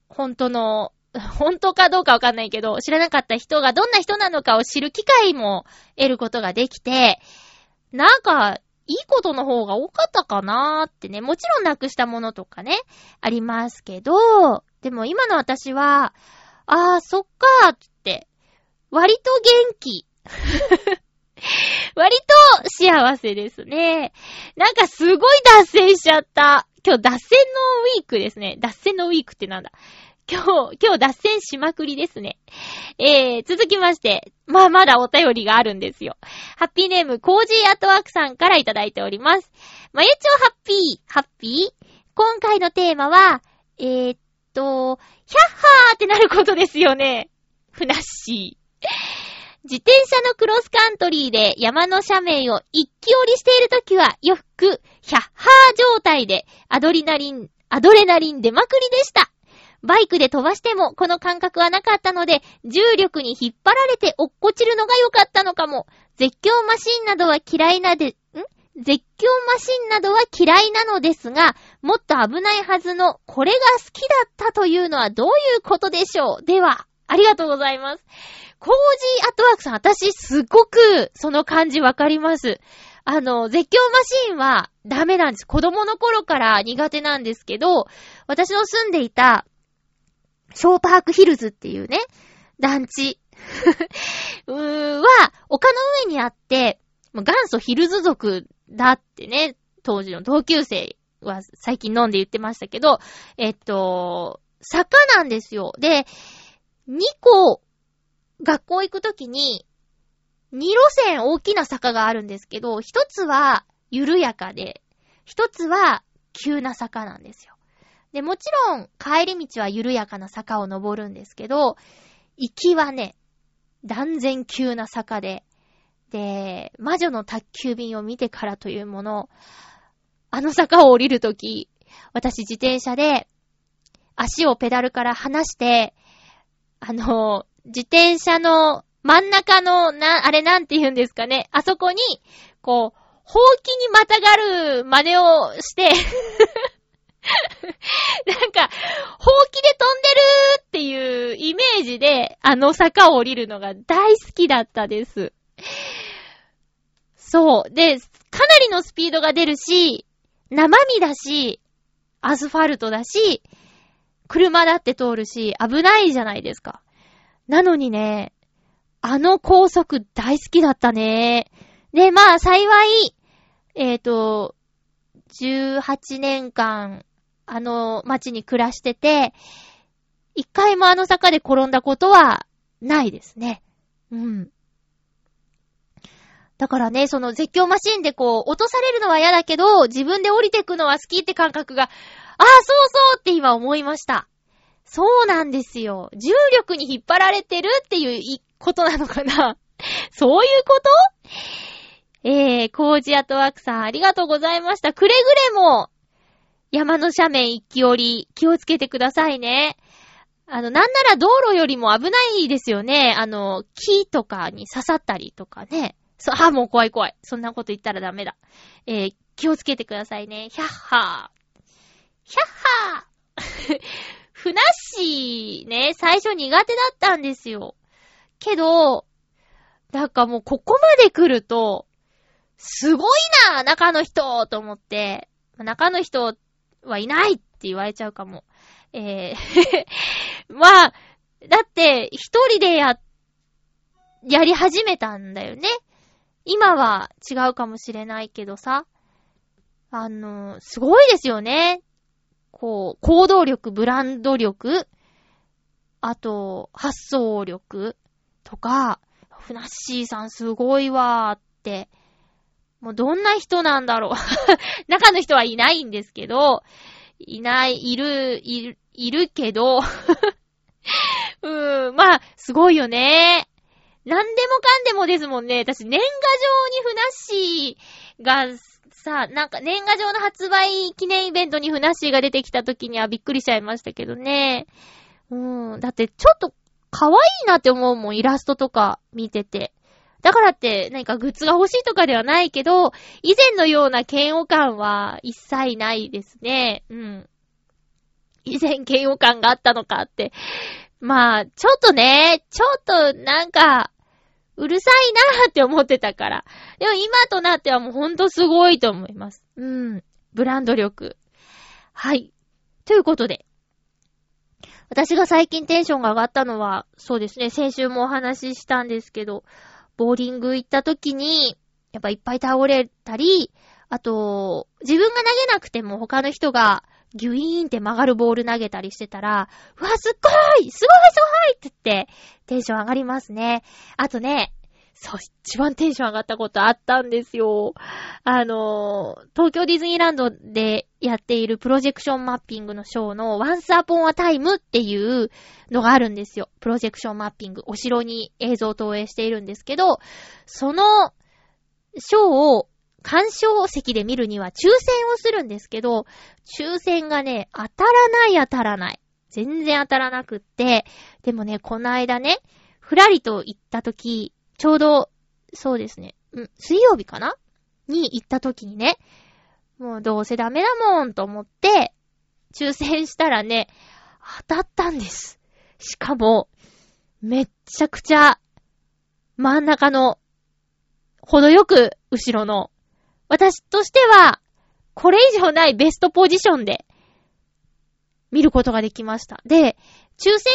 本当の本当かどうかわかんないけど、知らなかった人がどんな人なのかを知る機会も得ることができて、なんかいいことの方が多かったかなーってね。もちろんなくしたものとかね、ありますけど、でも今の私は、ああ、そっかーって、割と元気。割と幸せですね。なんかすごい脱線しちゃった。今日脱線のウィークですね。脱線のウィークってなんだ。今日、今日脱線しまくりですね。えー、続きまして、まあまだお便りがあるんですよ。ハッピーネーム、コージーアートワークさんからいただいております。まゆちょハッピー、ハッピー。今回のテーマは、えー、えっと、ひゃっはーってなることですよね。ふなっしー。自転車のクロスカントリーで山の斜面を一気折りしているときは、よくひゃっはー状態でアドレナリン、アドレナリン出まくりでした。バイクで飛ばしてもこの感覚はなかったので、重力に引っ張られて落っこちるのが良かったのかも。絶叫マシンなどは嫌いなで、ん?絶叫マシンなどは嫌いなのですが、もっと危ないはずのこれが好きだったというのはどういうことでしょう。では、ありがとうございます。コージーアットワークさん、私すごくその感じわかります。あの、絶叫マシンはダメなんです。子供の頃から苦手なんですけど、私の住んでいたショーパークヒルズっていうね、団地うーは丘の上にあって、元祖ヒルズ族だってね、当時の同級生は最近飲んで言ってましたけど、えっと、坂なんですよ。で、にこ学校行くときににろせん大きな坂があるんですけど、ひとつは緩やかで、ひとつは急な坂なんですよ。で、もちろん帰り道は緩やかな坂を登るんですけど、行きはね、断然急な坂で、で、魔女の宅急便を見てからというもの、あの坂を降りるとき、私自転車で足をペダルから離して、あの、自転車の真ん中の、な、あれなんて言うんですかね、あそこに、こう、ほうきにまたがる真似をして、なんか、ほうきで飛んでるっていうイメージで、あの坂を降りるのが大好きだったです。そう。で、かなりのスピードが出るし、生身だし、アスファルトだし、車だって通るし、危ないじゃないですか。なのにね、あの高速大好きだったね。で、まあ、幸い、えっと、じゅうはちねんかん、あの街に暮らしてて、一回もあの坂で転んだことはないですね。うん。だからね、その絶叫マシンでこう、落とされるのは嫌だけど、自分で降りてくのは好きって感覚が、ああ、そうそうって今思いました。そうなんですよ。重力に引っ張られてるっていうことなのかなそういうこと？えー、コージアトワークさん、ありがとうございました。くれぐれも、山の斜面一気折り、気をつけてくださいね。あの、なんなら道路よりも危ないですよね。あの、木とかに刺さったりとかね。そ、あ、もう怖い怖い。そんなこと言ったらダメだ。えー、気をつけてくださいね。ひゃっはー。ひゃっはー。ふなっしーね、最初苦手だったんですよ。けど、なんかもうここまで来ると、すごいな、中の人と思って、中の人はいないって言われちゃうかも。えー、まあ、だって一人でや、やり始めたんだよね。今は違うかもしれないけどさ。あの、すごいですよね。こう、行動力、ブランド力、あと、発想力とか、ふなっしーさんすごいわーって、もうどんな人なんだろう。中の人はいないんですけど、いない、いる、いる、いるけど、うーん、まあ、すごいよね。なんでもかんでもですもんね。私、年賀状にふなっしーが、さあ、なんか年賀状の発売記念イベントにふなっしーが出てきた時にはびっくりしちゃいましたけどね。うん、だってちょっと可愛いなって思うもん、イラストとか見てて。だからって何かグッズが欲しいとかではないけど、以前のような嫌悪感は一切ないですね。うん。以前嫌悪感があったのかって。まあ、ちょっとね、ちょっとなんか、うるさいなーって思ってたから。でも今となってはもうほんとすごいと思います。うん。ブランド力。はい。ということで。私が最近テンションが上がったのは、そうですね。先週もお話ししたんですけど、ボーリング行った時に、やっぱいっぱい倒れたり、あと、自分が投げなくても他の人がギュイーンって曲がるボール投げたりしてたら、うわ、すっごいすごいすごいって言って、テンション上がりますね。あとね、そう、一番テンション上がったことあったんですよ。あの、東京ディズニーランドでやっているプロジェクションマッピングのショーの Once Upon a Time っていうのがあるんですよ。プロジェクションマッピング。お城に映像を投影しているんですけど、そのショーを鑑賞席で見るには抽選をするんですけど、抽選がね、当たらない当たらない。全然当たらなくって、でもね、この間ね、ふらりと行った時、ちょうど、そうですね、うん、水曜日かなに行った時にね、もうどうせダメだもんと思って、抽選したらね、当たったんです。しかも、めっちゃくちゃ、真ん中の、程よく後ろの、私としては、これ以上ないベストポジションで、見ることができました。で、抽選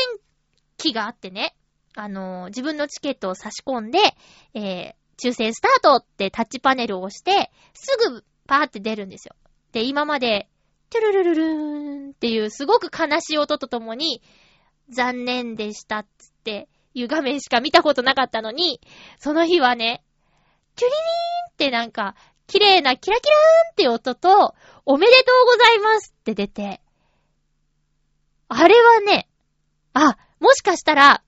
機があってね、あの、自分のチケットを差し込んで、えー、抽選スタートってタッチパネルを押して、すぐパーって出るんですよ。で、今まで、トゥルルルルーンっていうすごく悲しい音とともに、残念でしたっつっていう画面しか見たことなかったのに、その日はね、チュリリーンってなんか、綺麗なキラキラーンって音と、おめでとうございますって出て、あれはね、あ、もしかしたら、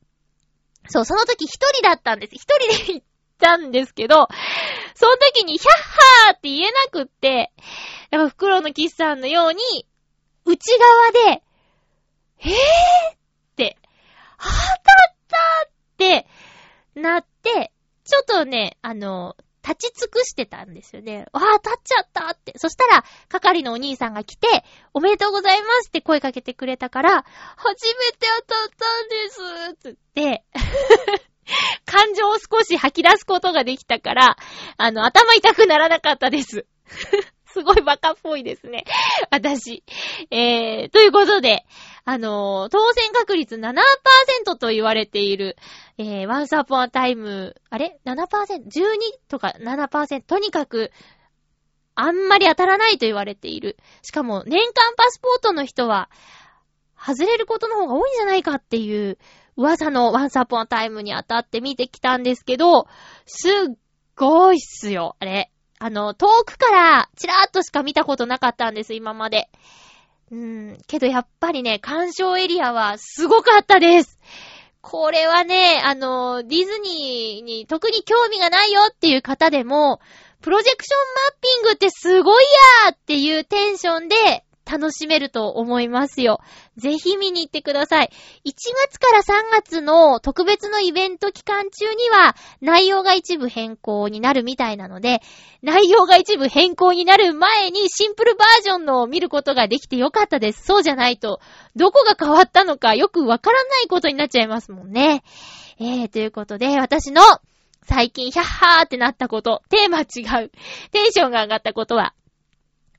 そう、その時一人だったんです。一人で行ったんですけど、その時にヒャッハーって言えなくって、やっぱフクロウのキスさんのように、内側で、えぇーって、当たったってなって、ちょっとね、あの、立ち尽くしてたんですよね。わあ、当たっちゃったって。そしたら、係のお兄さんが来て、おめでとうございますって声かけてくれたから、初めて当たったんですってって、感情を少し吐き出すことができたから、あの、頭痛くならなかったです。すごいバカっぽいですね。私。えー、ということで、あのー、当選確率 ななパーセント と言われている、えー、ワンスアポンアタイム、あれ ?ななパーセント? じゅうに とか ななパーセント? とにかく、あんまり当たらないと言われている。しかも、年間パスポートの人は、外れることの方が多いんじゃないかっていう、噂のワンスアポンアタイムに当たって見てきたんですけど、すっごいっすよ、あれ。あの、遠くから、ちらーっとしか見たことなかったんです、今まで。うん、けどやっぱりね、鑑賞エリアはすごかったです。これはね、あの、ディズニーに特に興味がないよっていう方でも、プロジェクションマッピングってすごいやーっていうテンションで楽しめると思いますよ。ぜひ見に行ってください。いちがつからさんがつの特別のイベント期間中には内容が一部変更になるみたいなので、内容が一部変更になる前にシンプルバージョンのを見ることができてよかったです。そうじゃないとどこが変わったのかよくわからないことになっちゃいますもんね。えー、ということで、私の最近ヒャッハーってなったこと、テーマ違う、テンションが上がったことは、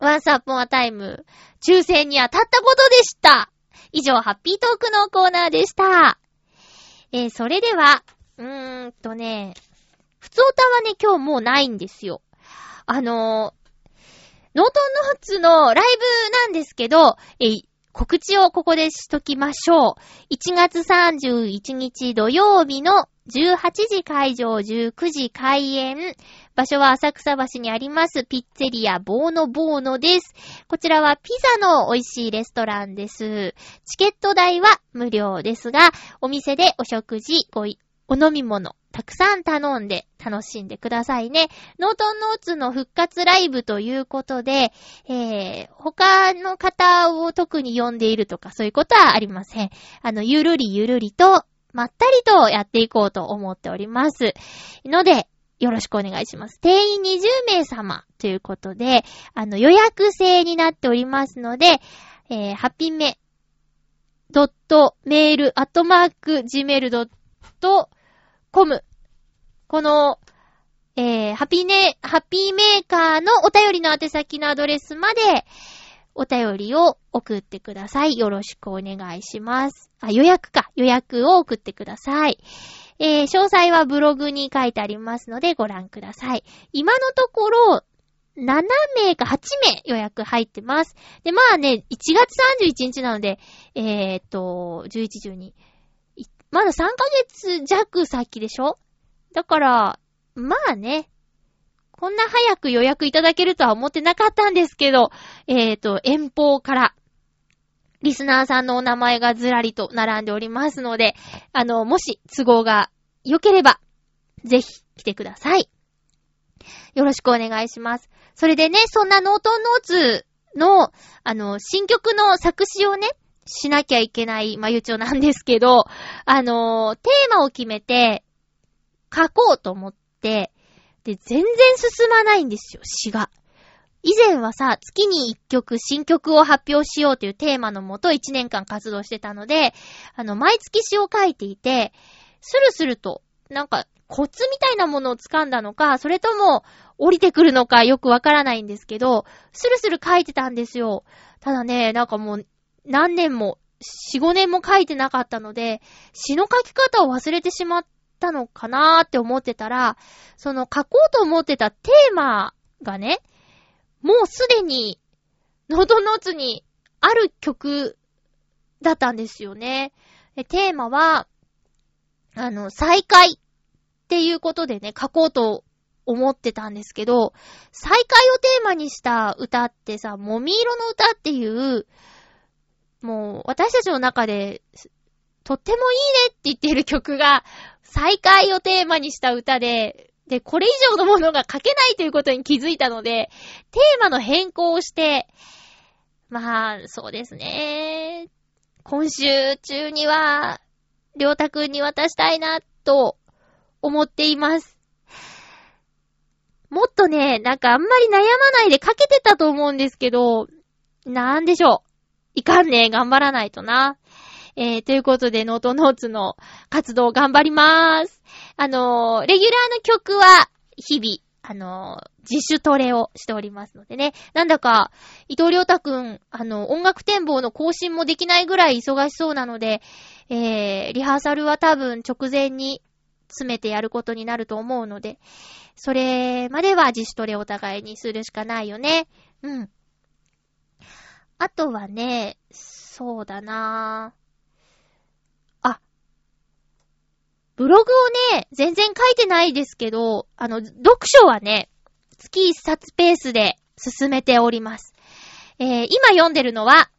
Once Upon a Time、抽選に当たったことでした。以上、ハッピートークのコーナーでした。えー、それでは、うーんとね、普通歌はね、今日もうないんですよ。あのー、ノートンノーツのライブなんですけど、えー、告知をここでしときましょう。いちがつさんじゅういちにち土曜日のじゅうはちじ開場、じゅうくじ開演。場所は浅草橋にありますピッツェリアボーノボーノです。こちらはピザの美味しいレストランです。チケット代は無料ですが、お店でお食事、ごい、お飲み物、たくさん頼んで楽しんでくださいね。ノートンノーツの復活ライブということで、えー、他の方を特に呼んでいるとかそういうことはありません。あの、ゆるりゆるりと、まったりとやっていこうと思っております。ので、よろしくお願いします。定員にじゅうめいさまということで、あの、予約制になっておりますので、えー、ハピメドットメールアットマークジメールドットコム。この、えー、ハピネ、ハピメーカーのお便りの宛先のアドレスまで、お便りを送ってください。よろしくお願いします。あ、予約か。予約を送ってください。えー、詳細はブログに書いてありますのでご覧ください。今のところ、ななめいかはちめい予約入ってます。で、まあね、いちがつさんじゅういちにちなので、えー、っと、じゅういち、じゅうに。まださんかげつじゃく先でしょ？だから、まあね。こんな早く予約いただけるとは思ってなかったんですけど、えっと、遠方から、リスナーさんのお名前がずらりと並んでおりますので、あの、もし都合が良ければ、ぜひ来てください。よろしくお願いします。それでね、そんなノートンノーツの、あの、新曲の作詞をね、しなきゃいけない、まあ、悠長なんですけど、あの、テーマを決めて、書こうと思って、で、全然進まないんですよ、詩が。以前はさ、月にいっきょく新曲を発表しようというテーマのもといちねんかん活動してたので、あの、毎月詩を書いていて、スルスルと、なんか、コツみたいなものを掴んだのか、それとも、降りてくるのかよくわからないんですけど、スルスル書いてたんですよ。ただね、なんかもう、何年も、よん、ごねんも書いてなかったので、詩の書き方を忘れてしまって、たのかなーって思ってたら、その書こうと思ってたテーマがね、もうすでにノートノーツにある曲だったんですよね。で、テーマはあの再会っていうことでね、書こうと思ってたんですけど、再会をテーマにした歌ってさ、もみ色の歌っていう、もう私たちの中でとってもいいねって言っている曲が再会をテーマにした歌で、で、これ以上のものが書けないということに気づいたので、テーマの変更をして、まあ、そうですね。今週中には、りょうたくんに渡したいな、と思っています。もっとね、なんかあんまり悩まないで書けてたと思うんですけど、なんでしょう。いかんね、頑張らないとな。えー、ということで、ノートノーツの活動頑張りまーす。あのー、レギュラーの曲は、日々、あのー、自主トレをしておりますのでね。なんだか、伊藤亮太くん、あの、音楽展望の更新もできないぐらい忙しそうなので、えー、リハーサルは多分直前に詰めてやることになると思うので、それまでは自主トレをお互いにするしかないよね。うん。あとはね、そうだなぁ。ブログをね、全然書いてないですけど、あの、読書はね、月いっさつペースで進めております。えー、今読んでるのは、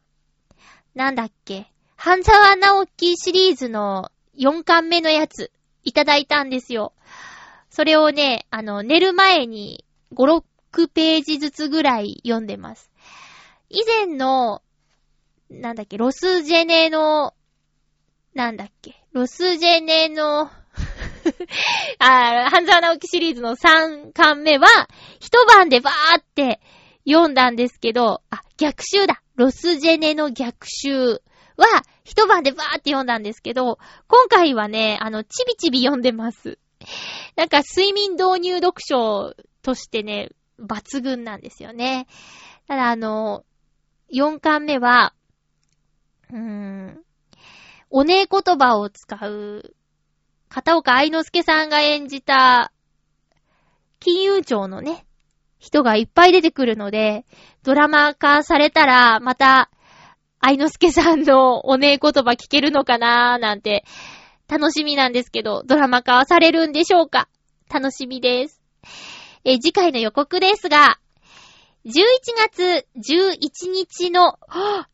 なんだっけ、半沢直樹シリーズのよんかんめのやつ、いただいたんですよ。それをね、あの、寝る前にご、ろくページずつぐらい読んでます。以前の、なんだっけ、ロスジェネの、なんだっけ、ロスジェネの、あー、半沢直樹シリーズのさんかんめは、一晩でバーって読んだんですけど、あ、逆襲だ。ロスジェネの逆襲は、一晩でバーって読んだんですけど、今回はね、あの、ちびちび読んでます。なんか、睡眠導入読書としてね、抜群なんですよね。ただ、あの、よんかんめは、うーん、おねえ言葉を使う、片岡愛之助さんが演じた、金融庁のね、人がいっぱい出てくるので、ドラマ化されたら、また、愛之助さんのおねえ言葉聞けるのかなーなんて、楽しみなんですけど、ドラマ化はされるんでしょうか？楽しみです。え、次回の予告ですが、じゅういちがつじゅういちにちの、はぁ !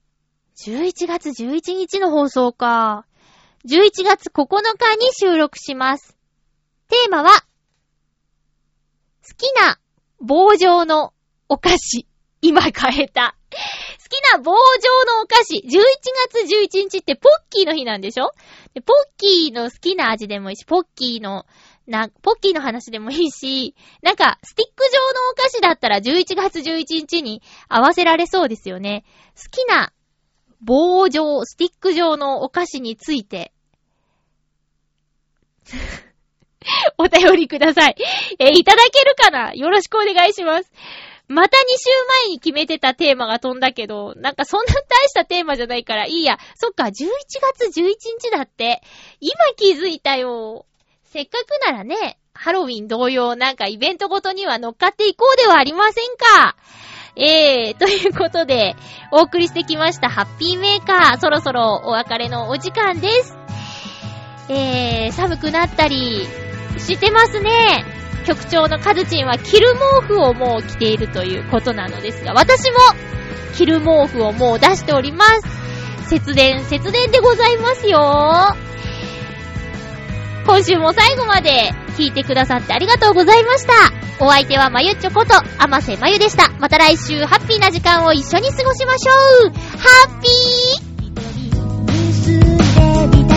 じゅういちがつじゅういちにちの放送か。じゅういちがつここのかに収録します。テーマは、好きな棒状のお菓子。今変えた。好きな棒状のお菓子。じゅういちがつじゅういちにちってポッキーの日なんでしょ？でポッキーの好きな味でもいいし、ポッキーの、な、ポッキーの話でもいいし、なんか、スティック状のお菓子だったらじゅういちがつじゅういちにちに合わせられそうですよね。好きな棒状、スティック状のお菓子について。お便りください。え、いただけるかな？よろしくお願いします。またにしゅうまえに決めてたテーマが飛んだけど、なんかそんな大したテーマじゃないからいいや。そっか、じゅういちがつじゅういちにちだって。今気づいたよ。せっかくならね、ハロウィン同様なんかイベントごとには乗っかっていこうではありませんか。えー、ということで、お送りしてきましたハッピーメーカー。そろそろお別れのお時間です。えー、寒くなったりしてますね。局長のカズチンは着る毛布をもう着ているということなのですが、私も着る毛布をもう出しております。節電、節電でございますよ。今週も最後まで聞いてくださってありがとうございました。お相手はまゆっちょこと甘瀬まゆでした。また来週ハッピーな時間を一緒に過ごしましょう。ハッピー。